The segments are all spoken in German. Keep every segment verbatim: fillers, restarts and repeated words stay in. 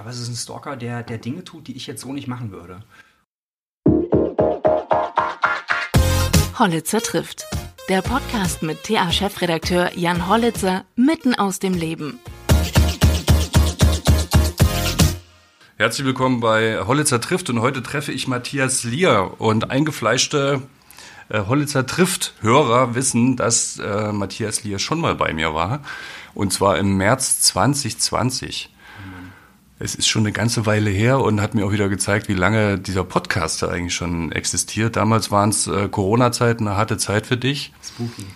aber es ist ein Stalker, der, der Dinge tut, die ich jetzt so nicht machen würde. Hollitzer trifft. Der Podcast mit T A-Chefredakteur Jan Hollitzer mitten aus dem Leben. Herzlich willkommen bei Hollitzer trifft und heute treffe ich Matthias Lier und eingefleischte äh, Hollitzer trifft-Hörer wissen, dass äh, Matthias Lier schon mal bei mir war und zwar im März zwanzig zwanzig. Mhm. Es ist schon eine ganze Weile her und hat mir auch wieder gezeigt, wie lange dieser Podcast eigentlich schon existiert. Damals waren es äh, Corona-Zeiten, eine harte Zeit für dich. Spooky.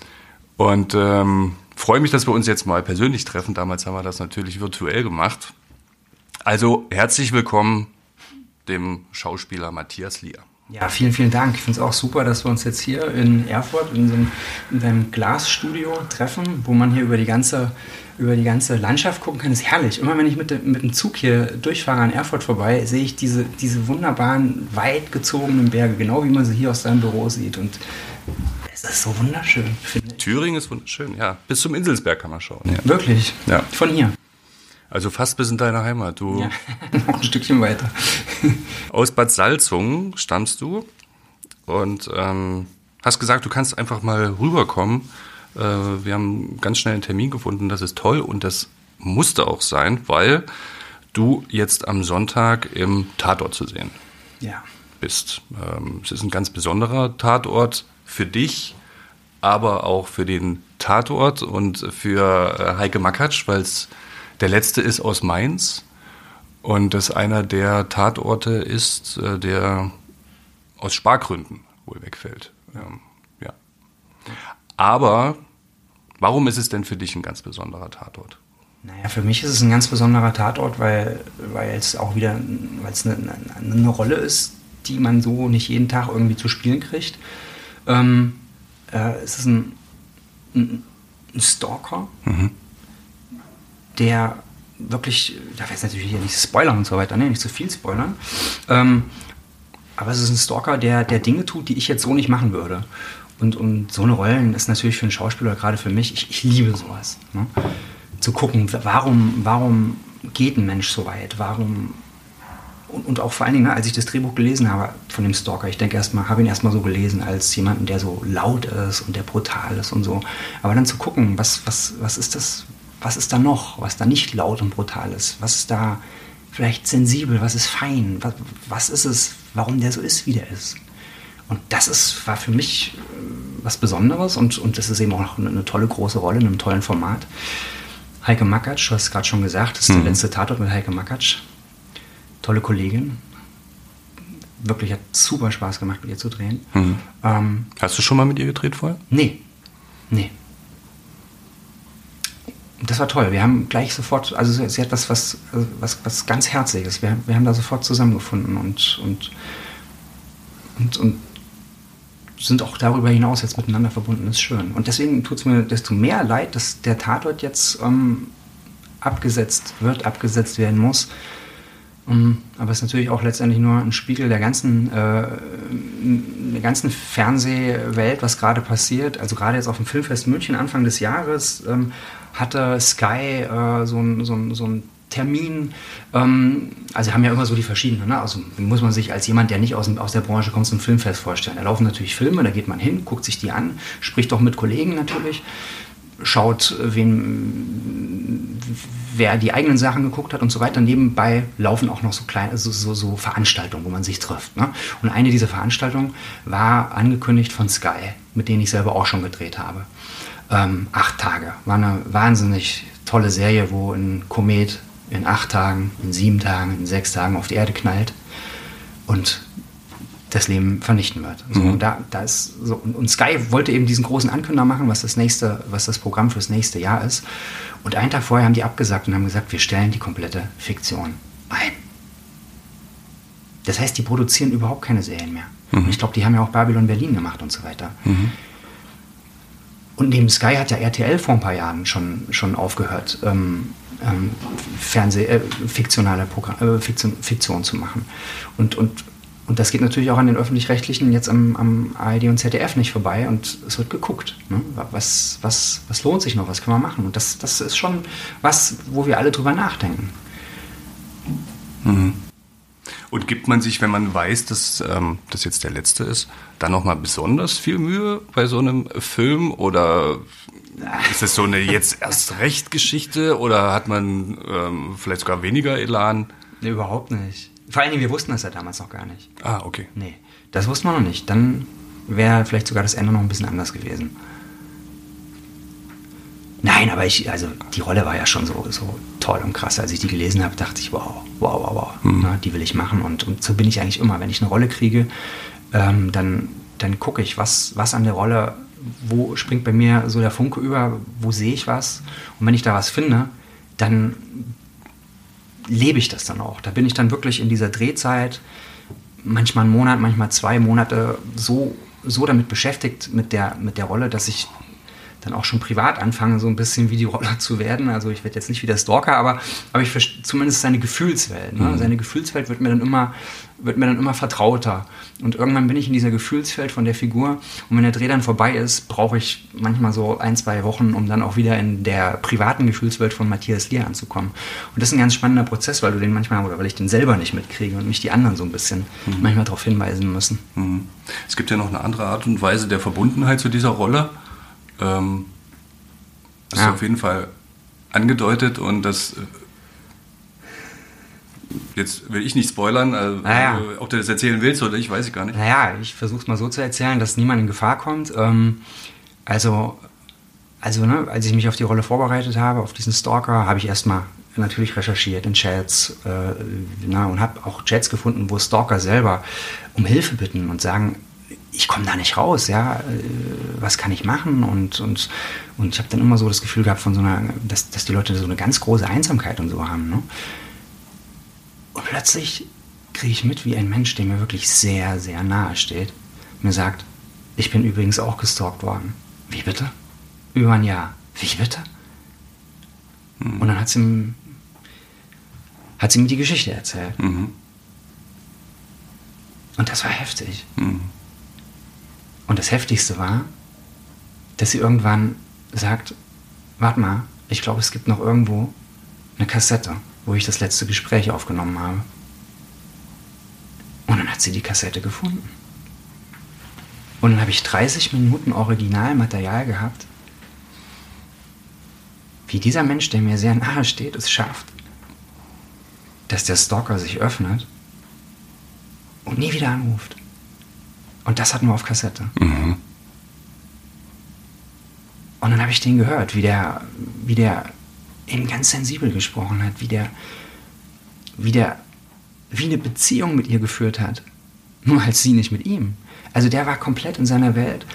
Und ähm, freue mich, dass wir uns jetzt mal persönlich treffen. Damals haben wir das natürlich virtuell gemacht. Also herzlich willkommen dem Schauspieler Matthias Lier. Ja, vielen, vielen Dank. Ich finde es auch super, dass wir uns jetzt hier in Erfurt in so einem, in einem Glasstudio treffen, wo man hier über die ganze, über die ganze Landschaft gucken kann. Das ist herrlich. Immer wenn ich mit dem, mit dem Zug hier durchfahre an Erfurt vorbei, sehe ich diese, diese wunderbaren, weit gezogenen Berge, genau wie man sie hier aus seinem Büro sieht. Und es ist so wunderschön, finde ich. Thüringen ist wunderschön, ja. Bis zum Inselsberg kann man schauen. Ja. Wirklich? Ja. Von hier? Also fast bis in deine Heimat, du. Ja, noch ein Stückchen weiter. Aus Bad Salzungen stammst du und ähm, hast gesagt, du kannst einfach mal rüberkommen. Äh, wir haben ganz schnell einen Termin gefunden, das ist toll und das musste auch sein, weil du jetzt am Sonntag im Tatort zu sehen ja. bist. Ähm, es ist ein ganz besonderer Tatort für dich, aber auch für den Tatort und für äh, Heike Makatsch, weil es der letzte ist aus Mainz und das einer der Tatorte ist, der aus Spargründen wohl wegfällt. Ähm, ja. Aber warum ist es denn für dich ein ganz besonderer Tatort? Naja, für mich ist es ein ganz besonderer Tatort, weil es auch wieder weil's eine, eine, eine Rolle ist, die man so nicht jeden Tag irgendwie zu spielen kriegt. Ähm, äh, es ist ein, ein, ein Stalker. Mhm. Der wirklich, da werde ich natürlich hier nicht spoilern und so weiter, ne? Nicht zu viel spoilern. Ähm, aber es ist ein Stalker, der, der Dinge tut, die ich jetzt so nicht machen würde. Und, und so eine Rollen ist natürlich für einen Schauspieler, gerade für mich, ich, ich liebe sowas. Ne? Zu gucken, warum, warum geht ein Mensch so weit? Warum? Und, und auch vor allen Dingen, ne, als ich das Drehbuch gelesen habe von dem Stalker, ich denke erstmal, habe ihn erstmal so gelesen als jemanden, der so laut ist und der brutal ist und so. Aber dann zu gucken, was, was, was ist das? Was ist da noch, was da nicht laut und brutal ist? Was ist da vielleicht sensibel? Was ist fein? Was, was ist es, warum der so ist, wie der ist? Und das ist, war für mich was Besonderes und, und das ist eben auch eine, eine tolle große Rolle in einem tollen Format. Heike Makatsch, du hast es gerade schon gesagt, das ist mhm. der letzte Tatort mit Heike Makatsch. Tolle Kollegin. Wirklich hat super Spaß gemacht, mit ihr zu drehen. Mhm. Ähm, hast du schon mal mit ihr gedreht vorher? Nee, nee. Das war toll. Wir haben gleich sofort, also sie hat was, was, was, was ganz Herziges. Wir, wir haben da sofort zusammengefunden und, und, und, und sind auch darüber hinaus jetzt miteinander verbunden. Das ist schön. Und deswegen tut es mir desto mehr leid, dass der Tatort jetzt ähm, abgesetzt wird, abgesetzt werden muss. Um, aber es ist natürlich auch letztendlich nur ein Spiegel der ganzen, äh, der ganzen Fernsehwelt, was gerade passiert. Also gerade jetzt auf dem Filmfest München Anfang des Jahres ähm, hatte Sky äh, so einen so so ein Termin. Ähm, also haben ja immer so die verschiedenen. Ne? Also muss man sich als jemand, der nicht aus, aus der Branche kommt, zum Filmfest vorstellen. Da laufen natürlich Filme, da geht man hin, guckt sich die an, spricht auch mit Kollegen natürlich. Schaut, wen, wer die eigenen Sachen geguckt hat und so weiter. Nebenbei laufen auch noch so kleine so, so, so Veranstaltungen, wo man sich trifft. Ne? Und eine dieser Veranstaltungen war angekündigt von Sky, mit denen ich selber auch schon gedreht habe. Ähm, Acht Tage. War eine wahnsinnig tolle Serie, wo ein Komet in acht Tagen, in sieben Tagen, in sechs Tagen auf die Erde knallt und das Leben vernichten wird. So, mhm. und, da, da ist so, und, und Sky wollte eben diesen großen Ankündiger machen, was das, nächste, was das Programm fürs nächste Jahr ist. Und einen Tag vorher haben die abgesagt und haben gesagt, wir stellen die komplette Fiktion ein. Das heißt, die produzieren überhaupt keine Serien mehr. Mhm. Und ich glaube, die haben ja auch Babylon Berlin gemacht und so weiter. Mhm. Und neben Sky hat ja R T L vor ein paar Jahren schon, schon aufgehört, ähm, ähm, Fernseh, äh, fiktionale Programm, äh, Fiktion, Fiktion zu machen. Und, und Und das geht natürlich auch an den Öffentlich-Rechtlichen jetzt am, am A R D und Z D F nicht vorbei und es wird geguckt. Ne? Was, was, was lohnt sich noch? Was können wir machen? Und das, das ist schon was, wo wir alle drüber nachdenken. Mhm. Und gibt man sich, wenn man weiß, dass ähm, das jetzt der letzte ist, dann nochmal besonders viel Mühe bei so einem Film? Oder ist das so eine Jetzt-erst-recht-Geschichte? Oder hat man ähm, vielleicht sogar weniger Elan? Nee, überhaupt nicht. Vor allen Dingen, wir wussten das ja damals noch gar nicht. Ah, okay. Nee, das wusste man noch nicht. Dann wäre vielleicht sogar das Ende noch ein bisschen anders gewesen. Nein, aber ich, also die Rolle war ja schon so, so toll und krass. Als ich die gelesen habe, dachte ich, wow, wow, wow, wow, mhm. Na, die will ich machen. Und, und so bin ich eigentlich immer. Wenn ich eine Rolle kriege, ähm, dann, dann gucke ich, was, was an der Rolle, wo springt bei mir so der Funke über, wo sehe ich was. Und wenn ich da was finde, dann lebe ich das dann auch. Da bin ich dann wirklich in dieser Drehzeit, manchmal einen Monat, manchmal zwei Monate, so, so damit beschäftigt mit der, mit der Rolle, dass ich dann auch schon privat anfangen, so ein bisschen wie die Roller zu werden. Also ich werde jetzt nicht wie der Stalker, aber, aber ich verstehe zumindest seine Gefühlswelt. Ne? Mhm. Seine Gefühlswelt wird mir, dann immer, wird mir dann immer vertrauter. Und irgendwann bin ich in dieser Gefühlswelt von der Figur. Und wenn der Dreh dann vorbei ist, brauche ich manchmal so ein, zwei Wochen, um dann auch wieder in der privaten Gefühlswelt von Matthias Lier anzukommen. Und das ist ein ganz spannender Prozess, weil du den manchmal, oder weil ich den selber nicht mitkriege und mich die anderen so ein bisschen mhm. manchmal darauf hinweisen müssen. Mhm. Es gibt ja noch eine andere Art und Weise der Verbundenheit zu dieser Rolle. Ähm, das ja. ist auf jeden Fall angedeutet und das jetzt will ich nicht spoilern, also, naja. ob du das erzählen willst oder ich, weiß ich gar nicht. Naja, ich versuche es mal so zu erzählen, dass niemand in Gefahr kommt. Ähm, also, also ne, als ich mich auf die Rolle vorbereitet habe, auf diesen Stalker, habe ich erstmal natürlich recherchiert in Chats äh, na, und habe auch Chats gefunden, wo Stalker selber um Hilfe bitten und sagen, ich komme da nicht raus, ja, was kann ich machen? Und, und, und ich habe dann immer so das Gefühl gehabt, von so einer, dass, dass die Leute so eine ganz große Einsamkeit und so haben. Ne? Und plötzlich kriege ich mit, wie ein Mensch, der mir wirklich sehr, sehr nahe steht, mir sagt, ich bin übrigens auch gestalkt worden. Wie bitte? Über ein Jahr. Wie bitte? Mhm. Und dann hat sie, ihm, hat sie mir die Geschichte erzählt. Mhm. Und das war heftig. Mhm. Und das Heftigste war, dass sie irgendwann sagt, warte mal, ich glaube, es gibt noch irgendwo eine Kassette, wo ich das letzte Gespräch aufgenommen habe. Und dann hat sie die Kassette gefunden. Und dann habe ich dreißig Minuten Originalmaterial gehabt, wie dieser Mensch, der mir sehr nahe steht, es schafft, dass der Stalker sich öffnet und nie wieder anruft. Und das hatten wir auf Kassette. Mhm. Und dann habe ich den gehört, wie der, wie der eben ganz sensibel gesprochen hat, wie der, wie der, wie eine Beziehung mit ihr geführt hat. Nur als sie nicht mit ihm. Also der war komplett in seiner Welt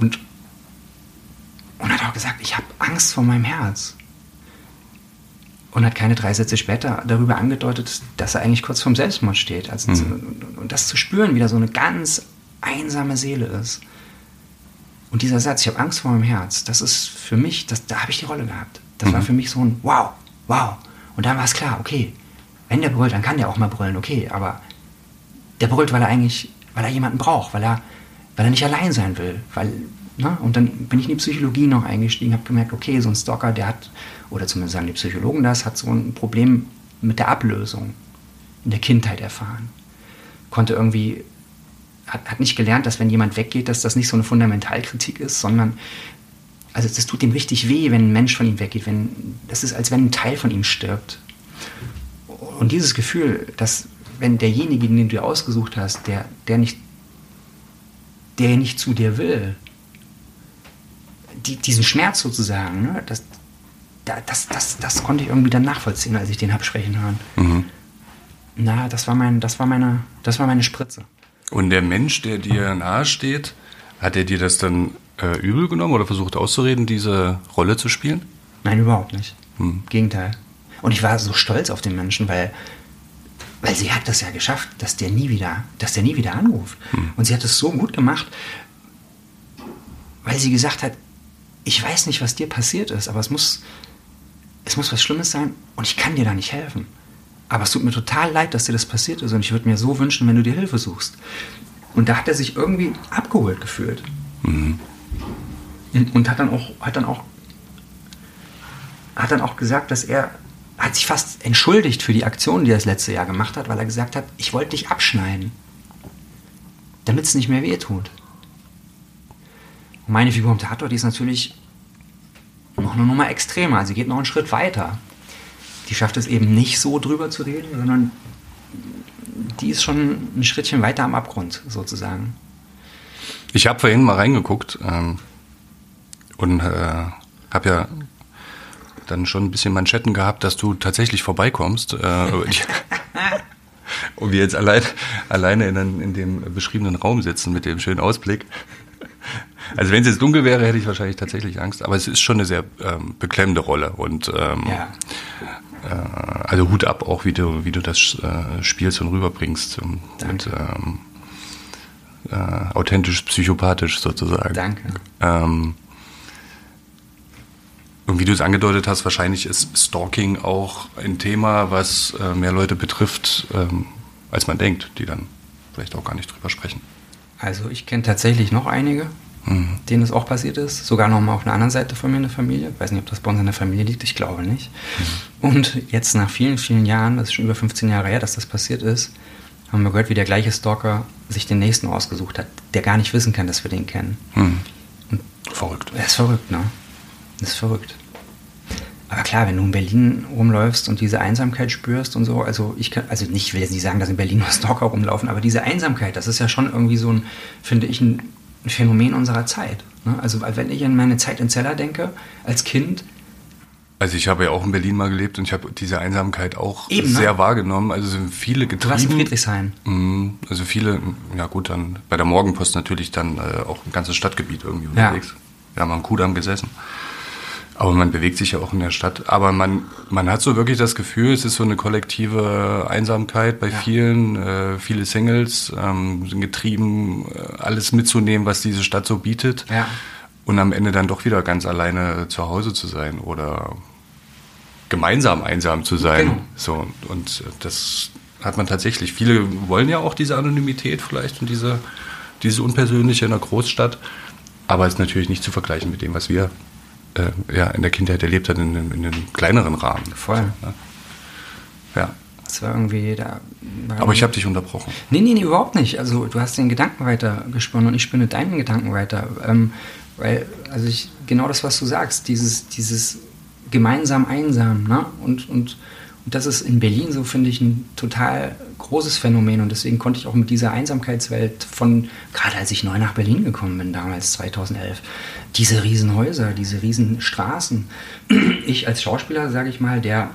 und, und hat auch gesagt, ich habe Angst vor meinem Herz. Und hat keine drei Sätze später darüber angedeutet, dass er eigentlich kurz vorm Selbstmord steht. Also mhm. zu, und das zu spüren, wieder so eine ganz einsame Seele ist. Und dieser Satz, ich habe Angst vor meinem Herz, das ist für mich, das, da habe ich die Rolle gehabt. Das mhm. war für mich so ein Wow, wow. Und dann war es klar, okay, wenn der brüllt, dann kann der auch mal brüllen, okay, aber der brüllt, weil er eigentlich, weil er jemanden braucht, weil er, weil er nicht allein sein will. Weil, ne? Und dann bin ich in die Psychologie noch eingestiegen, habe gemerkt, okay, so ein Stalker, der hat, oder zumindest sagen die Psychologen das, hat so ein Problem mit der Ablösung in der Kindheit erfahren. Konnte irgendwie Hat, hat nicht gelernt, dass wenn jemand weggeht, dass das nicht so eine Fundamentalkritik ist, sondern also das tut ihm richtig weh, wenn ein Mensch von ihm weggeht. Wenn, das ist, als wenn ein Teil von ihm stirbt. Und dieses Gefühl, dass wenn derjenige, den du ausgesucht hast, der, der, nicht, der nicht zu dir will, die, diesen Schmerz sozusagen, ne, das, das, das, das konnte ich irgendwie dann nachvollziehen, als ich den habe sprechen hören. Mhm. Na, das war, mein, das, war meine, das war meine Spritze. Und der Mensch, der dir nahe steht, hat er dir das dann äh, übel genommen oder versucht auszureden, diese Rolle zu spielen? Nein, überhaupt nicht. Hm. Gegenteil. Und ich war so stolz auf den Menschen, weil, weil sie hat das ja geschafft, dass der nie wieder, dass der nie wieder anruft. Hm. Und sie hat es so gut gemacht, weil sie gesagt hat, ich weiß nicht, was dir passiert ist, aber es muss, es muss was Schlimmes sein und ich kann dir da nicht helfen. Aber es tut mir total leid, dass dir das passiert ist und ich würde mir so wünschen, wenn du dir Hilfe suchst. Und da hat er sich irgendwie abgeholt gefühlt. Mhm. Und, und hat dann auch, hat dann auch, hat dann auch gesagt, dass er hat sich fast entschuldigt für die Aktion, die er das letzte Jahr gemacht hat, weil er gesagt hat, ich wollte dich abschneiden, damit es nicht mehr weh tut. Und meine Figur im Tatort, die ist natürlich noch eine Nummer extremer, also sie geht noch einen Schritt weiter. Die schafft es eben nicht so drüber zu reden, sondern die ist schon ein Schrittchen weiter am Abgrund sozusagen. Ich habe vorhin mal reingeguckt ähm, und äh, habe ja dann schon ein bisschen Manschetten gehabt, dass du tatsächlich vorbeikommst. Äh, und wir jetzt allein, alleine in, den, in dem beschriebenen Raum sitzen mit dem schönen Ausblick. Also wenn es jetzt dunkel wäre, hätte ich wahrscheinlich tatsächlich Angst. Aber es ist schon eine sehr ähm, beklemmende Rolle. Und ähm, ja. äh, also Hut ab auch, wie du, wie du das äh, spielst und rüberbringst. Und, und, ähm, äh, authentisch, psychopathisch sozusagen. Danke. Ähm, Und wie du es angedeutet hast, wahrscheinlich ist Stalking auch ein Thema, was äh, mehr Leute betrifft, ähm, als man denkt, die dann vielleicht auch gar nicht drüber sprechen. Also ich kenne tatsächlich noch einige, mhm. denen es auch passiert ist. Sogar noch mal auf einer anderen Seite von mir in der Familie. Ich weiß nicht, ob das bei uns in der Familie liegt, ich glaube nicht. Mhm. Und jetzt nach vielen, vielen Jahren, das ist schon über fünfzehn Jahre her, dass das passiert ist, haben wir gehört, wie der gleiche Stalker sich den nächsten ausgesucht hat, der gar nicht wissen kann, dass wir den kennen. Mhm. Und verrückt. Er ist verrückt, ne? Das ist verrückt. Aber klar, wenn du in Berlin rumläufst und diese Einsamkeit spürst und so, also ich kann, also nicht, ich will jetzt nicht sagen, dass in Berlin nur Stalker rumlaufen, aber diese Einsamkeit, das ist ja schon irgendwie so ein, finde ich, ein Phänomen unserer Zeit. Ne? Also wenn ich an meine Zeit in Zeller denke, als Kind. Also ich habe ja auch in Berlin mal gelebt und ich habe diese Einsamkeit auch eben, sehr ne? wahrgenommen. Also sind viele getrieben. Du warst in Friedrichshain. Also viele, ja gut, dann bei der Morgenpost natürlich dann äh, auch ein ganzes Stadtgebiet irgendwie unterwegs. Ja. Wir haben am Kudamm gesessen. Aber man bewegt sich ja auch in der Stadt. Aber man, man hat so wirklich das Gefühl, es ist so eine kollektive Einsamkeit bei ja. vielen. Äh, viele Singles ähm, sind getrieben, alles mitzunehmen, was diese Stadt so bietet. Ja. Und am Ende dann doch wieder ganz alleine zu Hause zu sein oder gemeinsam einsam zu sein. Genau. So, und das hat man tatsächlich. Viele wollen ja auch diese Anonymität vielleicht und diese, diese Unpersönliche in der Großstadt. Aber es ist natürlich nicht zu vergleichen mit dem, was wir Äh, ja, in der Kindheit erlebt hat, in, in einem kleineren Rahmen. Voll. Also, ne? Ja. Das war irgendwie da. War Aber ich habe dich unterbrochen. Nee, nee, nee, überhaupt nicht. Also, du hast den Gedanken weiter gesponnen und ich spinne deinen Gedanken weiter. Ähm, weil, also, ich, genau das, was du sagst, dieses, dieses gemeinsam einsam, ne? Und, und, und das ist in Berlin so, finde ich, ein total großes Phänomen und deswegen konnte ich auch mit dieser Einsamkeitswelt von, gerade als ich neu nach Berlin gekommen bin, damals zweitausendelf, diese riesen Häuser, diese riesen Straßen. Ich als Schauspieler, sage ich mal, der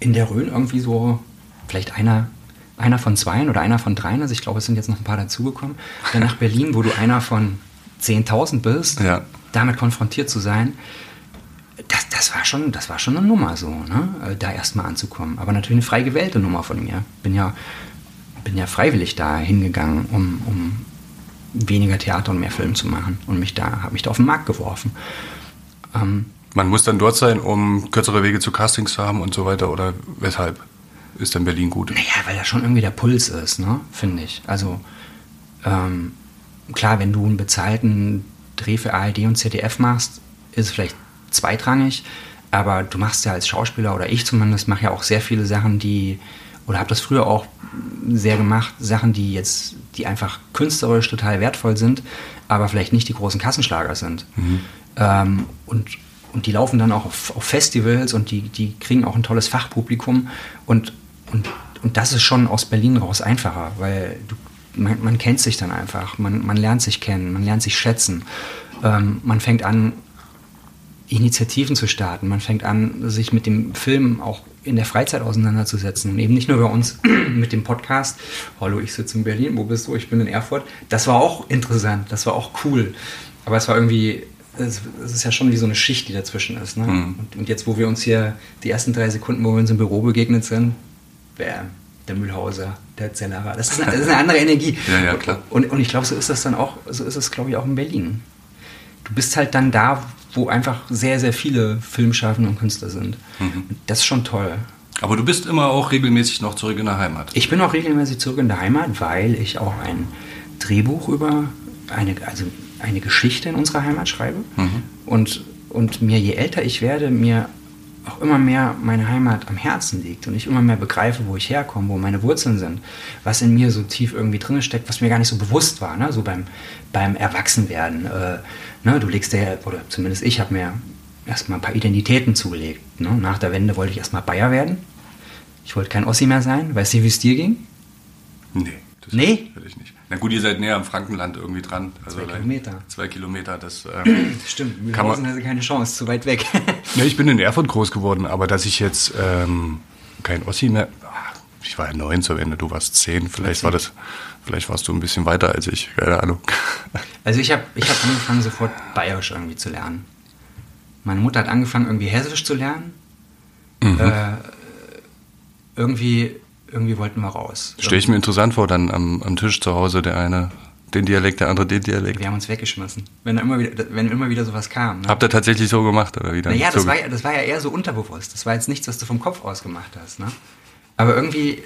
in der Rhön irgendwie so vielleicht einer, einer von zweien oder einer von dreien, also ich glaube, es sind jetzt noch ein paar dazugekommen, dann nach Berlin, wo du einer von zehntausend bist, ja. damit konfrontiert zu sein, das, das, war schon, das war schon eine Nummer so, ne? Da erstmal anzukommen. Aber natürlich eine frei gewählte Nummer von mir. Bin ja, bin ja freiwillig da hingegangen, um, um weniger Theater und mehr Film zu machen. Und mich da, habe mich da auf den Markt geworfen. Ähm, Man muss dann dort sein, um kürzere Wege zu Castings zu haben und so weiter. Oder weshalb ist dann Berlin gut? Naja, weil da schon irgendwie der Puls ist, ne? Finde ich. Also ähm, klar, wenn du einen bezahlten Dreh für A R D und Z D F machst, ist es vielleicht zweitrangig, aber du machst ja als Schauspieler oder ich zumindest mache ja auch sehr viele Sachen, die, oder habe das früher auch sehr gemacht, Sachen, die jetzt, die einfach künstlerisch total wertvoll sind, aber vielleicht nicht die großen Kassenschlager sind. Mhm. Ähm, und, und die laufen dann auch auf, auf Festivals und die, die kriegen auch ein tolles Fachpublikum und, und, und das ist schon aus Berlin raus einfacher, weil du, man, man kennt sich dann einfach, man, man lernt sich kennen, man lernt sich schätzen, ähm, man fängt an, Initiativen zu starten. Man fängt an, sich mit dem Film auch in der Freizeit auseinanderzusetzen. Und eben nicht nur bei uns mit dem Podcast. Hallo, ich sitze in Berlin, wo bist du? Ich bin in Erfurt. Das war auch interessant, das war auch cool. Aber es war irgendwie, es ist ja schon wie so eine Schicht, die dazwischen ist. Ne? Mhm. Und, und jetzt, wo wir uns hier, die ersten drei Sekunden, wo wir uns im Büro begegnet sind, bam, der Mühlhauser, der Zellerer, das ist eine, das ist eine andere Energie. Ja, ja, klar. Und, und ich glaube, so ist das dann auch, so ist es, glaube ich, auch in Berlin. Du bist halt dann da, wo einfach sehr, sehr viele Filmschaffende und Künstler sind. Mhm. Das ist schon toll. Aber du bist immer auch regelmäßig noch zurück in der Heimat. Ich bin auch regelmäßig zurück in der Heimat, weil ich auch ein Drehbuch über eine, also eine Geschichte in unserer Heimat schreibe. Mhm. Und, und mir, je älter ich werde, mir auch immer mehr meine Heimat am Herzen liegt und ich immer mehr begreife, wo ich herkomme, wo meine Wurzeln sind, was in mir so tief irgendwie drin steckt, was mir gar nicht so bewusst war, ne? So beim, beim Erwachsenwerden. Äh, ne? Du legst dir, oder zumindest ich habe mir erstmal ein paar Identitäten zugelegt. Ne? Nach der Wende wollte ich erstmal Bayer werden. Ich wollte kein Ossi mehr sein. Weißt du, wie es dir ging? Nee. Das nee? Hätte ich nicht. Na gut, ihr seid näher am Frankenland irgendwie dran. Also zwei Kilometer. Zwei Kilometer, das... Ähm, Stimmt, Mühlhausen hatte keine Chance, zu weit weg. Ja, ich bin in Erfurt groß geworden, aber dass ich jetzt ähm, kein Ossi mehr... Ach, ich war ja neun zur Ende, du warst zehn. Vielleicht, war das, vielleicht warst du ein bisschen weiter als ich, keine Ahnung. Also ich habe ich hab angefangen, sofort Bayerisch irgendwie zu lernen. Meine Mutter hat angefangen, irgendwie Hessisch zu lernen. Mhm. Äh, irgendwie... Irgendwie wollten wir raus. Stelle ich mir interessant vor, dann am, am Tisch zu Hause, der eine den Dialekt, der andere den Dialekt. Wir haben uns weggeschmissen, wenn immer wieder, wenn immer wieder sowas kam. Ne? Habt ihr tatsächlich so gemacht? Oder wie? Naja, das, so war, das war ja eher so unterbewusst. Das war jetzt nichts, was du vom Kopf aus gemacht hast. Ne? Aber irgendwie,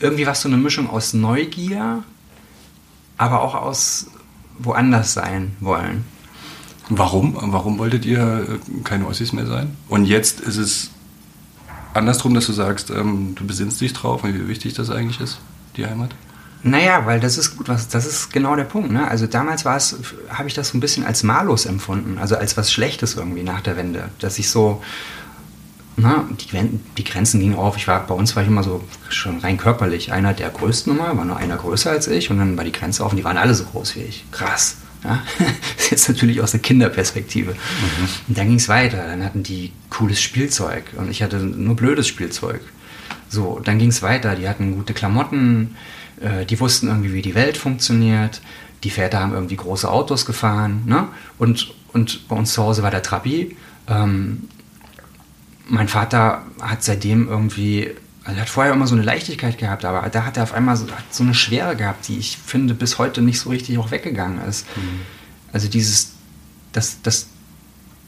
irgendwie war es so eine Mischung aus Neugier, aber auch aus woanders sein wollen. Warum? Warum wolltet ihr keine Ossis mehr sein? Und jetzt ist es... andersrum, dass du sagst, ähm, du besinnst dich drauf, wie wichtig das eigentlich ist, die Heimat? Naja, weil das ist gut, was, das ist genau der Punkt. Ne? Also damals war es, habe ich das so ein bisschen als malos empfunden, also als was Schlechtes irgendwie nach der Wende, dass ich so, na, die, die Grenzen gingen auf. Ich war, bei uns war ich immer so schon rein körperlich einer der größten immer, war nur einer größer als ich und dann war die Grenze auf und die waren alle so groß wie ich. Krass. Ja? Das ist jetzt natürlich aus der Kinderperspektive. Mhm. Und dann ging es weiter. Dann hatten die cooles Spielzeug und ich hatte nur blödes Spielzeug. So, dann ging es weiter. Die hatten gute Klamotten, äh, die wussten irgendwie, wie die Welt funktioniert. Die Väter haben irgendwie große Autos gefahren. Ne? Und, und bei uns zu Hause war der Trabi. Ähm, mein Vater hat seitdem irgendwie... Also er hat vorher immer so eine Leichtigkeit gehabt, aber da hat er auf einmal so, so eine Schwere gehabt, die ich finde bis heute nicht so richtig auch weggegangen ist. Mhm. Also dieses, dass, dass,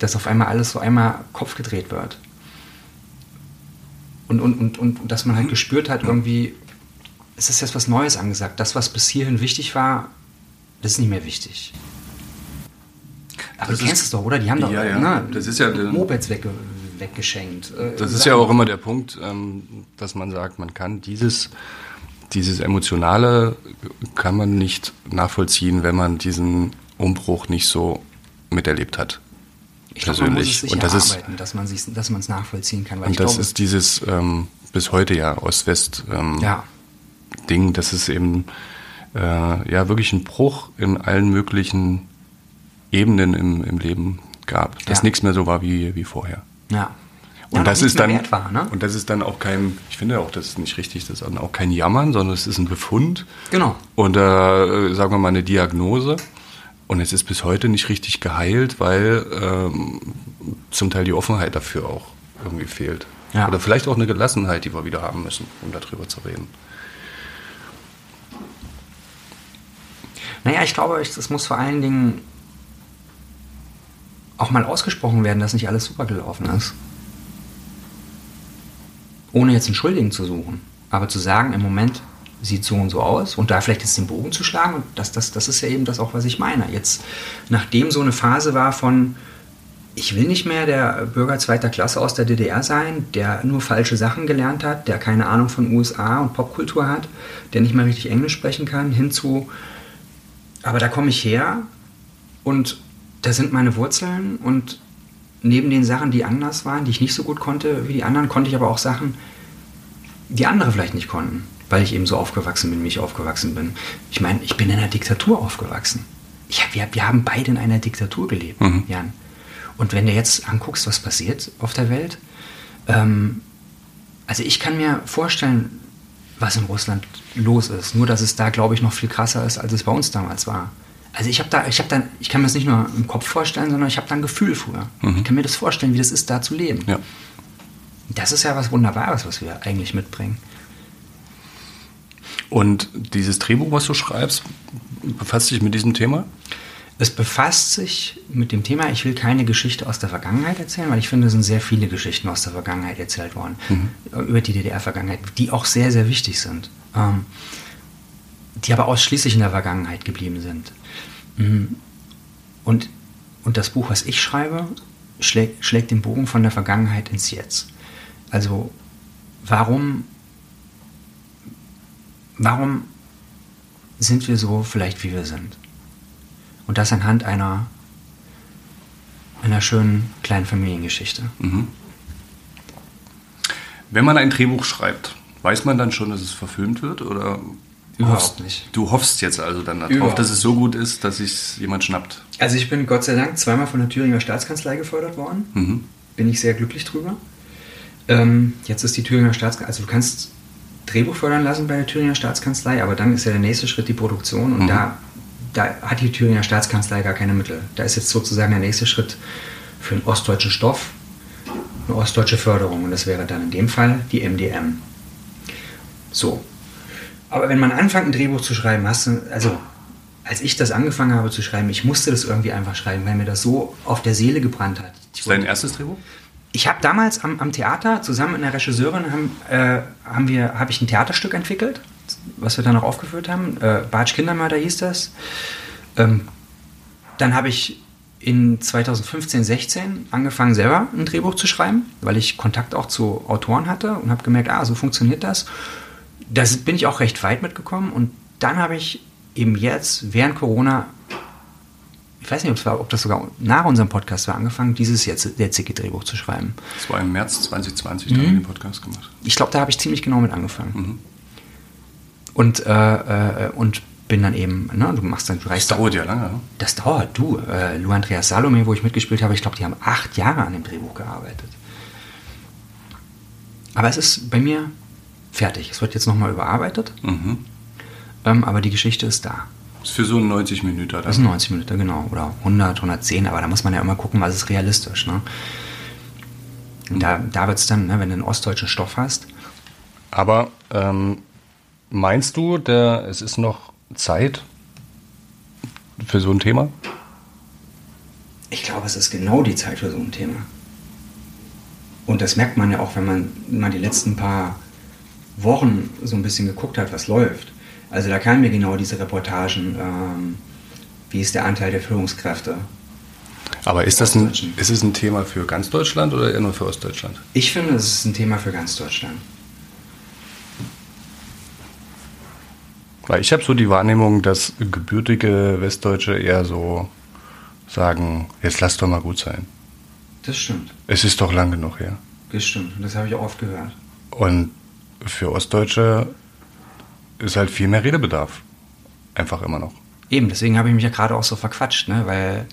dass auf einmal alles so einmal Kopf gedreht wird. Und, und, und, und dass man halt gespürt hat, irgendwie, es ist jetzt was Neues angesagt. Das, was bis hierhin wichtig war, das ist nicht mehr wichtig. Aber das du kennst es doch, oder? Die haben doch ja, ja. Na, das ist ja Mopeds weg. weggeschenkt. Äh, das ist ja auch immer der Punkt, ähm, dass man sagt, man kann dieses, dieses Emotionale kann man nicht nachvollziehen, wenn man diesen Umbruch nicht so miterlebt hat. Ich persönlich. Glaub, man muss es sich und das erarbeiten, ist, dass man sich, dass man es nachvollziehen kann. Weil und ich das glaube, ist dieses ähm, bis heute ja Ost-West ähm, ja. Ding, das ist eben äh, ja wirklich ein Bruch in allen möglichen Ebenen im, im Leben gab, dass ja. nichts mehr so war wie, wie vorher. Ja. Und ja, das ist dann war, ne? Und das ist dann auch kein, ich finde auch, das ist nicht richtig, das ist dann auch kein Jammern, sondern es ist ein Befund. Genau. Und äh, sagen wir mal eine Diagnose. Und es ist bis heute nicht richtig geheilt, weil ähm, zum Teil die Offenheit dafür auch irgendwie fehlt. Ja. Oder vielleicht auch eine Gelassenheit, die wir wieder haben müssen, um darüber zu reden. Naja, ich glaube, es muss vor allen Dingen auch mal ausgesprochen werden, dass nicht alles super gelaufen ist. Ohne jetzt einen Schuldigen zu suchen. Aber zu sagen, im Moment sieht so und so aus und da vielleicht jetzt den Bogen zu schlagen, und das, das, das ist ja eben das auch, was ich meine. Jetzt, nachdem so eine Phase war von, ich will nicht mehr der Bürger zweiter Klasse aus der D D R sein, der nur falsche Sachen gelernt hat, der keine Ahnung von U S A und Popkultur hat, der nicht mehr richtig Englisch sprechen kann, hinzu, aber da komme ich her und da sind meine Wurzeln und neben den Sachen, die anders waren, die ich nicht so gut konnte wie die anderen, konnte ich aber auch Sachen, die andere vielleicht nicht konnten, weil ich eben so aufgewachsen bin, wie ich aufgewachsen bin. Ich meine, ich bin in einer Diktatur aufgewachsen. Ich hab, wir, wir haben beide in einer Diktatur gelebt, mhm. Jan. Und wenn du jetzt anguckst, was passiert auf der Welt, ähm, also ich kann mir vorstellen, was in Russland los ist. Nur, dass es da, glaube ich, noch viel krasser ist, als es bei uns damals war. Also ich habe da, ich habe dann, ich kann mir das nicht nur im Kopf vorstellen, sondern ich habe da ein Gefühl früher. Mhm. Ich kann mir das vorstellen, wie das ist, da zu leben. Ja. Das ist ja was Wunderbares, was wir eigentlich mitbringen. Und dieses Drehbuch, was du schreibst, befasst sich mit diesem Thema? Es befasst sich mit dem Thema, ich will keine Geschichte aus der Vergangenheit erzählen, weil ich finde, es sind sehr viele Geschichten aus der Vergangenheit erzählt worden, mhm. über die D D R-Vergangenheit, die auch sehr, sehr wichtig sind. Ähm, die aber ausschließlich in der Vergangenheit geblieben sind. Und, und das Buch, was ich schreibe, schlägt, schlägt den Bogen von der Vergangenheit ins Jetzt. Also warum, warum sind wir so vielleicht, wie wir sind? Und das anhand einer, einer schönen kleinen Familiengeschichte. Mhm. Wenn man ein Drehbuch schreibt, weiß man dann schon, dass es verfilmt wird? Oder überhaupt nicht. Du hoffst jetzt also dann darauf, dass es so gut ist, dass sich jemand schnappt? Also ich bin Gott sei Dank zweimal von der Thüringer Staatskanzlei gefördert worden. Mhm. Bin ich sehr glücklich drüber. Ähm, jetzt ist die Thüringer Staatskanzlei... Also du kannst Drehbuch fördern lassen bei der Thüringer Staatskanzlei, aber dann ist ja der nächste Schritt die Produktion. Und mhm. da, da hat die Thüringer Staatskanzlei gar keine Mittel. Da ist jetzt sozusagen der nächste Schritt für einen ostdeutschen Stoff, eine ostdeutsche Förderung, und das wäre dann in dem Fall die M D M. So. Aber wenn man anfängt, ein Drehbuch zu schreiben, hast du, also als ich das angefangen habe zu schreiben, ich musste das irgendwie einfach schreiben, weil mir das so auf der Seele gebrannt hat. Dein erstes Drehbuch? Ich habe damals am, am Theater zusammen mit einer Regisseurin haben, äh, haben wir, habe ich ein Theaterstück entwickelt, was wir dann noch aufgeführt haben. Äh, Bartsch Kindermörder hieß das. Ähm, dann habe ich in zweitausendfünfzehn, sechzehn angefangen, selber ein Drehbuch zu schreiben, weil ich Kontakt auch zu Autoren hatte und habe gemerkt, ah, so funktioniert das. Da bin ich auch recht weit mitgekommen. Und dann habe ich eben jetzt, während Corona, ich weiß nicht, ob, es war, ob das sogar nach unserem Podcast war, angefangen, dieses jetzt jetzige Drehbuch zu schreiben. Das war im März zwanzig zwanzig, mhm. da haben wir den Podcast gemacht. Ich glaube, da habe ich ziemlich genau mit angefangen. Mhm. Und, äh, äh, und bin dann eben, ne, du machst dann, du reichst. Das dauert ja lange, ne? Das dauert, du. Äh, Lou Andreas Salome, wo ich mitgespielt habe, ich glaube, die haben acht Jahre an dem Drehbuch gearbeitet. Aber es ist bei mir fertig. Es wird jetzt nochmal überarbeitet, mhm. ähm, aber die Geschichte ist da. Das ist für so einen neunzig Minuten. Das ist neunzig Minuten, genau. Oder hundert, hundertzehn, aber da muss man ja immer gucken, was ist realistisch. Ne? Mhm. Da, da wird es dann, ne, wenn du einen ostdeutschen Stoff hast. Aber ähm, meinst du, der, es ist noch Zeit für so ein Thema? Ich glaube, es ist genau die Zeit für so ein Thema. Und das merkt man ja auch, wenn man mal die letzten paar Wochen so ein bisschen geguckt hat, was läuft. Also da kamen mir genau diese Reportagen, ähm, wie ist der Anteil der Führungskräfte. Aber ist das ein, ist es ein Thema für ganz Deutschland oder eher nur für Ostdeutschland? Ich finde, es ist ein Thema für ganz Deutschland. Weil ich habe so die Wahrnehmung, dass gebürtige Westdeutsche eher so sagen, jetzt lass doch mal gut sein. Das stimmt. Es ist doch lang genug her. Das stimmt, das habe ich auch oft gehört. Und für Ostdeutsche ist halt viel mehr Redebedarf. Einfach immer noch. Eben, deswegen habe ich mich ja gerade auch so verquatscht, ne? Weil,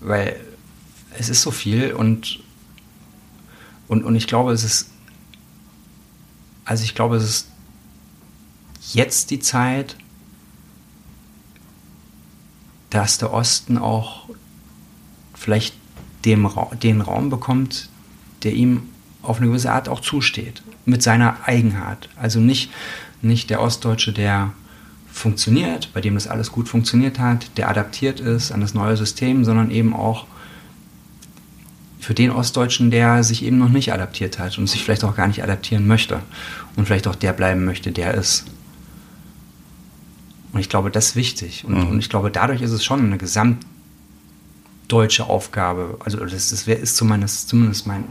weil es ist so viel und, und, und ich glaube, es ist, also ich glaube, es ist jetzt die Zeit, dass der Osten auch vielleicht dem Ra- den Raum bekommt, der ihm auf eine gewisse Art auch zusteht, mit seiner Eigenart. Also nicht, nicht der Ostdeutsche, der funktioniert, bei dem das alles gut funktioniert hat, der adaptiert ist an das neue System, sondern eben auch für den Ostdeutschen, der sich eben noch nicht adaptiert hat und sich vielleicht auch gar nicht adaptieren möchte und vielleicht auch der bleiben möchte, der ist. Und ich glaube, das ist wichtig. Und, mhm. und ich glaube, dadurch ist es schon eine gesamt deutsche Aufgabe, also das, das ist zumindest, zumindest mein,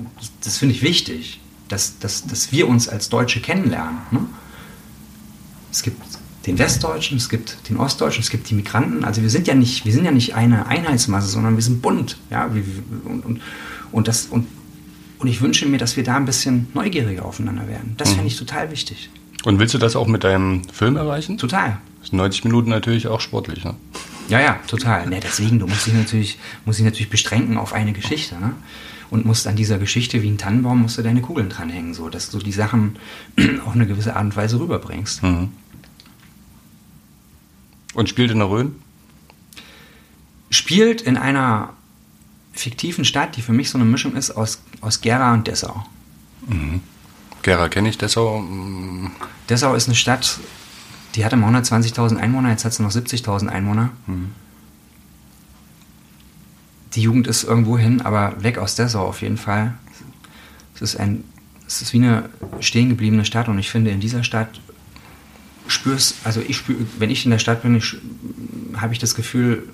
das finde ich wichtig, dass, dass, dass wir uns als Deutsche kennenlernen. Ne? Es gibt den Westdeutschen, es gibt den Ostdeutschen, es gibt die Migranten, also wir sind ja nicht, wir sind ja nicht eine Einheitsmasse, sondern wir sind bunt. Ja? Und, und, und, das, und, und ich wünsche mir, dass wir da ein bisschen neugieriger aufeinander werden. Das mhm. finde ich total wichtig. Und willst du das auch mit deinem Film erreichen? Total. neunzig Minuten natürlich auch sportlich, ne? Ja, ja, total. Ne, deswegen, du musst dich natürlich, musst dich natürlich beschränken auf eine Geschichte, ne? Und musst an dieser Geschichte wie ein Tannenbaum musst du deine Kugeln dranhängen, so, dass du die Sachen auf eine gewisse Art und Weise rüberbringst. Mhm. Und spielt in der Rhön? Spielt in einer fiktiven Stadt, die für mich so eine Mischung ist aus, aus Gera und Dessau. Mhm. Gera kenne ich, Dessau... Mh. Dessau ist eine Stadt... Die hatte mal hundertzwanzigtausend Einwohner, jetzt hat sie noch siebzigtausend Einwohner. Mhm. Die Jugend ist irgendwo hin, aber weg aus Dessau auf jeden Fall. Es ist, ein, es ist wie eine stehen gebliebene Stadt und ich finde, in dieser Stadt spürst, also ich spür, wenn ich in der Stadt bin, habe ich das Gefühl,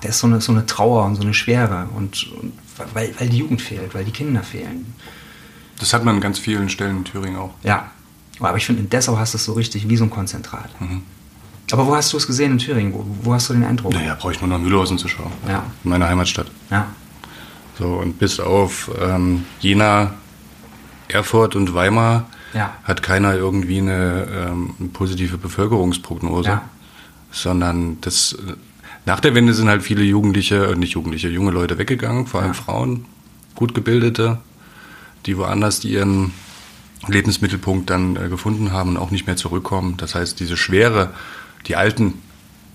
da ist so eine, so eine Trauer und so eine Schwere. Und, und weil, weil die Jugend fehlt, weil die Kinder fehlen. Das hat man an ganz vielen Stellen in Thüringen auch. Ja, aber ich finde, in Dessau hast du es so richtig wie so ein Konzentrat. Mhm. Aber wo hast du es gesehen in Thüringen? Wo, wo hast du den Eindruck? Naja, brauche ich nur nach Mühlhausen zu schauen. Ja. In meiner Heimatstadt. Ja. So, und bis auf ähm, Jena, Erfurt und Weimar ja. hat keiner irgendwie eine ähm, positive Bevölkerungsprognose. Ja. Sondern das nach der Wende sind halt viele Jugendliche, nicht Jugendliche, junge Leute weggegangen, vor allem ja. Frauen, gut gebildete, die woanders ihren Lebensmittelpunkt dann äh, gefunden haben und auch nicht mehr zurückkommen. Das heißt, diese Schwere, die Alten,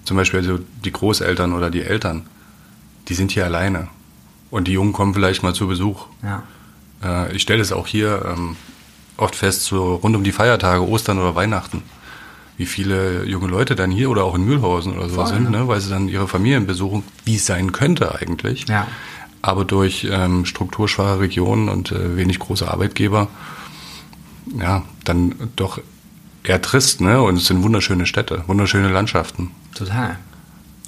zum Beispiel also die Großeltern oder die Eltern, die sind hier alleine. Und die Jungen kommen vielleicht mal zu Besuch. Ja. Äh, ich stelle es auch hier ähm, oft fest, so rund um die Feiertage, Ostern oder Weihnachten, wie viele junge Leute dann hier oder auch in Mühlhausen oder so sind, ne? Weil sie dann ihre Familien besuchen, wie es sein könnte eigentlich. Ja. Aber durch ähm, strukturschwache Regionen und äh, wenig große Arbeitgeber, ja, dann doch eher trist, ne? Und es sind wunderschöne Städte, wunderschöne Landschaften. Total.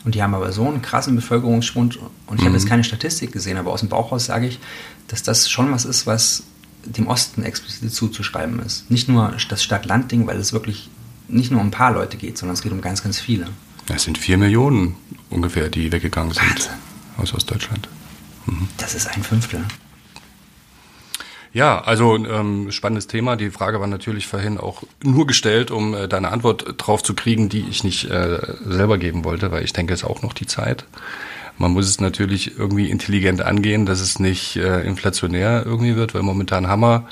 Und die haben aber so einen krassen Bevölkerungsschwund. Und ich habe mhm. jetzt keine Statistik gesehen, aber aus dem Bauch raus sage ich, dass das schon was ist, was dem Osten explizit zuzuschreiben ist. Nicht nur das Stadt-Land-Ding, weil es wirklich nicht nur um ein paar Leute geht, sondern es geht um ganz, ganz viele. Es sind vier Millionen ungefähr, die weggegangen sind Wahnsinn. Aus Ostdeutschland. Mhm. Das ist ein Fünftel. Ja, also ähm, spannendes Thema. Die Frage war natürlich vorhin auch nur gestellt, um äh, deine Antwort drauf zu kriegen, die ich nicht äh, selber geben wollte, weil ich denke, es ist auch noch die Zeit. Man muss es natürlich irgendwie intelligent angehen, dass es nicht äh, inflationär irgendwie wird, weil momentan haben wir,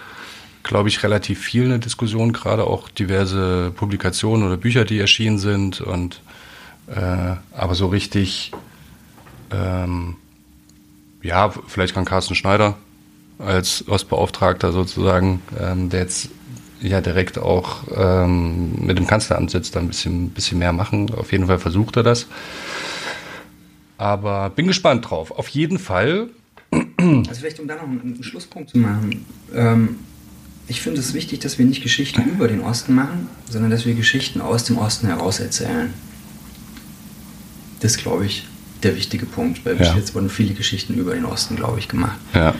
glaube ich, relativ viel eine Diskussion, gerade auch diverse Publikationen oder Bücher, die erschienen sind. Und äh, aber so richtig, ähm, ja, vielleicht kann Carsten Schneider als Ostbeauftragter sozusagen, ähm, der jetzt ja direkt auch ähm, mit dem Kanzleramt sitzt, da ein bisschen, bisschen mehr machen. Auf jeden Fall versucht er das. Aber bin gespannt drauf. Auf jeden Fall. Also vielleicht, um da noch einen Schlusspunkt zu machen. Ähm, ich finde es wichtig, dass wir nicht Geschichten über den Osten machen, sondern dass wir Geschichten aus dem Osten heraus erzählen. Das ist, glaube ich, der wichtige Punkt. Weil ja. bis jetzt wurden viele Geschichten über den Osten, glaube ich, gemacht. Ja.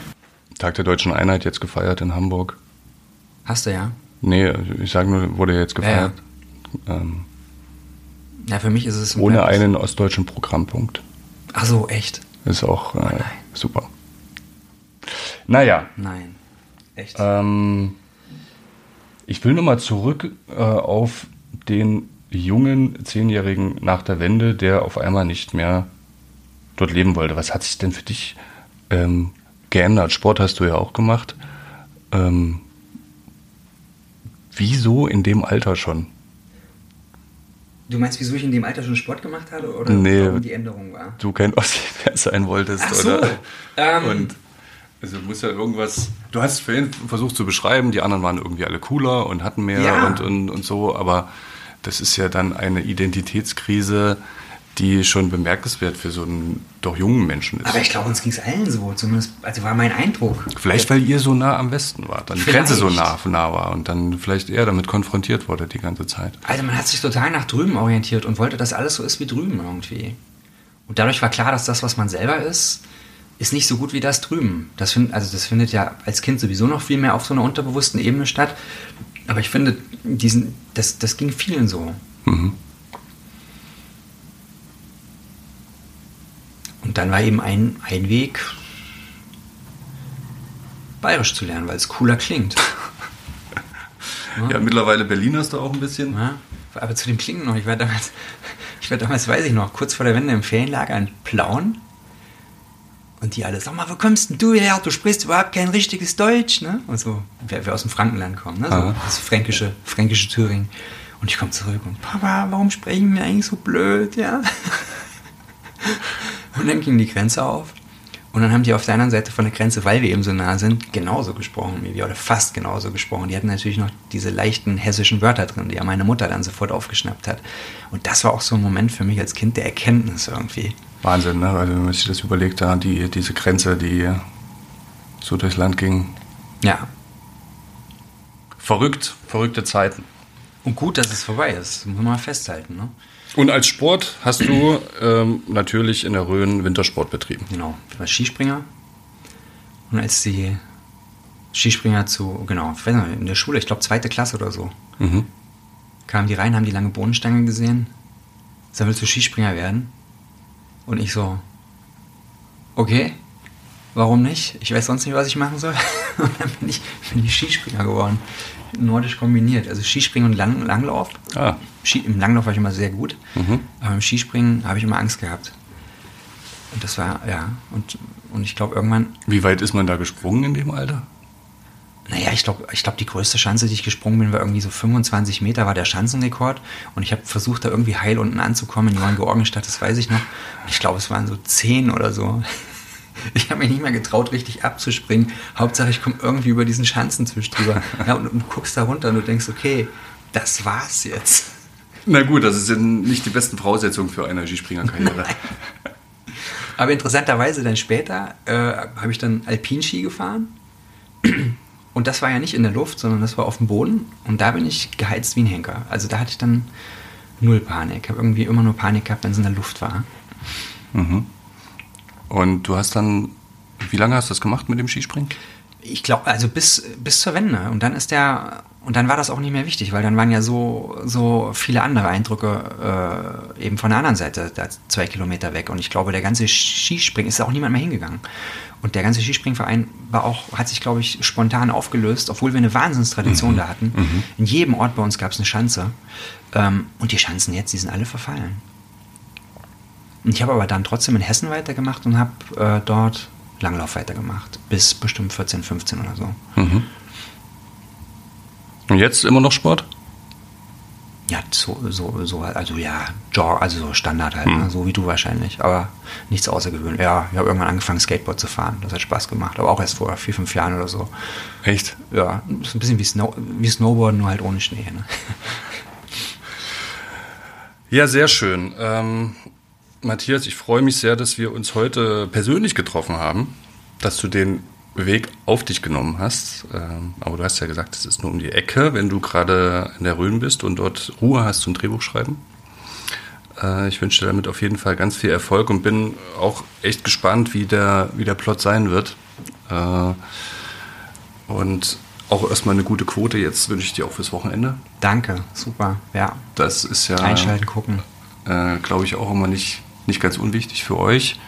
Tag der Deutschen Einheit jetzt gefeiert in Hamburg. Hast du ja? Nee, ich sage nur, wurde jetzt gefeiert. Ja, ja. Ähm, ja für mich ist es... Ein ohne Platz. Einen ostdeutschen Programmpunkt. Ach so, echt? Ist auch äh, oh super. Naja. Nein, echt. Ähm, ich will nochmal zurück äh, auf den jungen Zehnjährigen nach der Wende, der auf einmal nicht mehr dort leben wollte. Was hat sich denn für dich... Ähm, geändert. Sport hast du ja auch gemacht. Ähm, wieso in dem Alter schon? Du meinst, wieso ich in dem Alter schon Sport gemacht habe? Oder nee, warum die Änderung war? Du kein Ossi mehr sein wolltest, ach so, oder? Ähm, und also muss ja irgendwas. Du hast es vorhin versucht zu beschreiben, die anderen waren irgendwie alle cooler und hatten mehr ja. und, und, und so, aber das ist ja dann eine Identitätskrise, die schon bemerkenswert für so einen doch jungen Menschen ist. Aber ich glaube, uns ging es allen so, zumindest, also war mein Eindruck. Vielleicht, weil ihr so nah am Westen wart, dann die Grenze so nah, nah war und dann vielleicht eher damit konfrontiert wurde die ganze Zeit. Also man hat sich total nach drüben orientiert und wollte, dass alles so ist wie drüben irgendwie. Und dadurch war klar, dass das, was man selber ist, ist nicht so gut wie das drüben. Das find, also das findet ja als Kind sowieso noch viel mehr auf so einer unterbewussten Ebene statt. Aber ich finde, diesen, das, das ging vielen so. Mhm. Und dann war eben ein, ein Weg, bayerisch zu lernen, weil es cooler klingt. ja, ja, mittlerweile Berlin hast du auch ein bisschen. Ja, aber zu dem Klingen noch. Ich war damals, ich war damals, weiß ich noch, kurz vor der Wende im Ferienlager in Plauen. Und die alle, sag mal, wo kommst denn du her? Du sprichst überhaupt kein richtiges Deutsch, ne? Und so, wer, wer aus dem Frankenland kommt, ne? So, das fränkische, fränkische Thüringen. Und ich komme zurück und, Papa, warum sprechen wir eigentlich so blöd, ja? Und dann ging die Grenze auf. Und dann haben die auf der anderen Seite von der Grenze, weil wir eben so nah sind, genauso gesprochen wie wir, oder fast genauso gesprochen. Die hatten natürlich noch diese leichten hessischen Wörter drin, die ja meine Mutter dann sofort aufgeschnappt hat. Und das war auch so ein Moment für mich als Kind der Erkenntnis irgendwie. Wahnsinn, ne? Also wenn man sich das überlegt, da die, diese Grenze, die so durchs Land ging. Ja. Verrückt, verrückte Zeiten. Und gut, dass es vorbei ist, muss man mal festhalten, ne? Und als Sport hast du ähm, natürlich in der Rhön Wintersport betrieben. Genau, ich war Skispringer. Und als die Skispringer zu, genau, ich weiß nicht, in der Schule, ich glaube zweite Klasse oder so, mhm. kamen die rein, haben die lange Bohnenstange gesehen, sagen, willst du Skispringer werden? Und ich so, okay, warum nicht? Ich weiß sonst nicht, was ich machen soll. Und dann bin ich, bin ich Skispringer geworden. Nordisch kombiniert, also Skispringen und Lang- Langlauf. Ah. Im Langlauf war ich immer sehr gut, mhm. aber im Skispringen habe ich immer Angst gehabt. Und das war, ja, und, und ich glaube irgendwann... Wie weit ist man da gesprungen in dem Alter? Naja, ich glaube, ich glaub, die größte Schanze, die ich gesprungen bin, war irgendwie so fünfundzwanzig Meter, war der Schanzenrekord. Und ich habe versucht, da irgendwie heil unten anzukommen in Johanngeorgenstadt, das weiß ich noch. Und ich glaube, es waren so zehn oder so. Ich habe mich nicht mehr getraut, richtig abzuspringen. Hauptsache, ich komme irgendwie über diesen Schanzentisch drüber. Ja, und, und du guckst da runter und du denkst, okay, das war's jetzt. Na gut, das ist ja nicht die besten Voraussetzungen für eine Skispringerkarriere. Nein. Aber interessanterweise dann später äh, habe ich dann Alpinski gefahren. Und das war ja nicht in der Luft, sondern das war auf dem Boden. Und da bin ich geheizt wie ein Henker. Also da hatte ich dann null Panik. Ich habe irgendwie immer nur Panik gehabt, wenn es in der Luft war. Mhm. Und du hast dann, wie lange hast du das gemacht mit dem Skispringen? Ich glaube, also bis, bis zur Wende. Und dann ist der, und dann war das auch nicht mehr wichtig, weil dann waren ja so, so viele andere Eindrücke äh, eben von der anderen Seite, da zwei Kilometer weg. Und ich glaube, der ganze Skispringen, ist auch niemand mehr hingegangen. Und der ganze Skispringverein war auch, hat sich, glaube ich, spontan aufgelöst, obwohl wir eine Wahnsinnstradition mhm. da hatten. Mhm. In jedem Ort bei uns gab es eine Schanze. Ähm, und die Schanzen jetzt, die sind alle verfallen. Ich habe aber dann trotzdem in Hessen weitergemacht und habe äh, dort Langlauf weitergemacht. Bis bestimmt vierzehn, fünfzehn oder so. Mhm. Und jetzt immer noch Sport? Ja, so, so, so also ja, also so Standard halt, mhm. ne? So wie du wahrscheinlich. Aber nichts Außergewöhnliches. Ja, ich habe irgendwann angefangen, Skateboard zu fahren. Das hat Spaß gemacht. Aber auch erst vor vier, fünf Jahren oder so. Echt? Ja, ist ein bisschen wie, Snow- wie Snowboarden, nur halt ohne Schnee. Ne? Ja, sehr schön. Ähm Matthias, ich freue mich sehr, dass wir uns heute persönlich getroffen haben, dass du den Weg auf dich genommen hast. Aber du hast ja gesagt, es ist nur um die Ecke, wenn du gerade in der Rhön bist und dort Ruhe hast zum Drehbuchschreiben. Ich wünsche dir damit auf jeden Fall ganz viel Erfolg und bin auch echt gespannt, wie der, wie der Plot sein wird. Und auch erstmal eine gute Quote jetzt wünsche ich dir auch fürs Wochenende. Danke, super, ja. Das ist ja... Einschalten, gucken. Glaube ich auch immer nicht... Nicht ganz unwichtig für euch,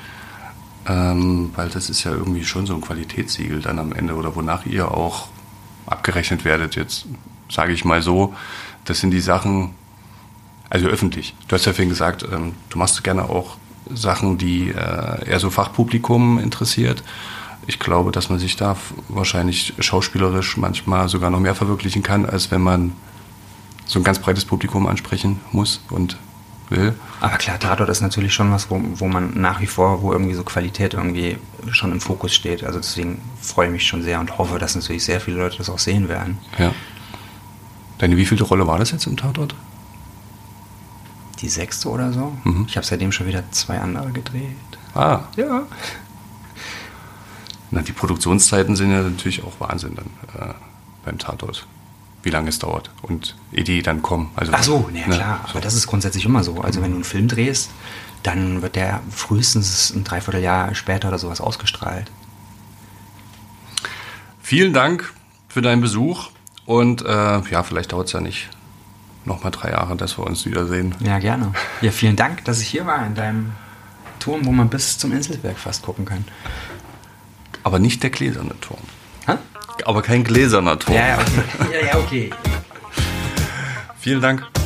ähm, weil das ist ja irgendwie schon so ein Qualitätssiegel dann am Ende oder wonach ihr auch abgerechnet werdet. Jetzt sage ich mal so, das sind die Sachen, also öffentlich. Du hast ja vorhin gesagt, ähm, du machst gerne auch Sachen, die äh, eher so Fachpublikum interessiert. Ich glaube, dass man sich da wahrscheinlich schauspielerisch manchmal sogar noch mehr verwirklichen kann, als wenn man so ein ganz breites Publikum ansprechen muss und will. Aber klar, Tatort ist natürlich schon was, wo, wo man nach wie vor, wo irgendwie so Qualität irgendwie schon im Fokus steht. Also deswegen freue ich mich schon sehr und hoffe, dass natürlich sehr viele Leute das auch sehen werden. Ja. Deine wievielte Rolle war das jetzt im Tatort? Die sechste oder so. Mhm. Ich habe seitdem schon wieder zwei andere gedreht. Ah. Ja. Na, die Produktionszeiten sind ja natürlich auch Wahnsinn dann äh, beim Tatort. Wie lange es dauert und Idee dann kommen. Also, ach so, na ja, klar, ne? Aber das ist grundsätzlich immer so. Also wenn du einen Film drehst, dann wird der frühestens ein Dreivierteljahr später oder sowas ausgestrahlt. Vielen Dank für deinen Besuch und äh, ja, vielleicht dauert es ja nicht nochmal drei Jahre, dass wir uns wiedersehen. Ja, gerne. Ja, vielen Dank, dass ich hier war in deinem Turm, wo man bis zum Inselsberg fast gucken kann. Aber nicht der gläserne Turm. Hä? Aber kein gläserner Ton. Ja, ja, okay. Ja, ja, okay. Vielen Dank.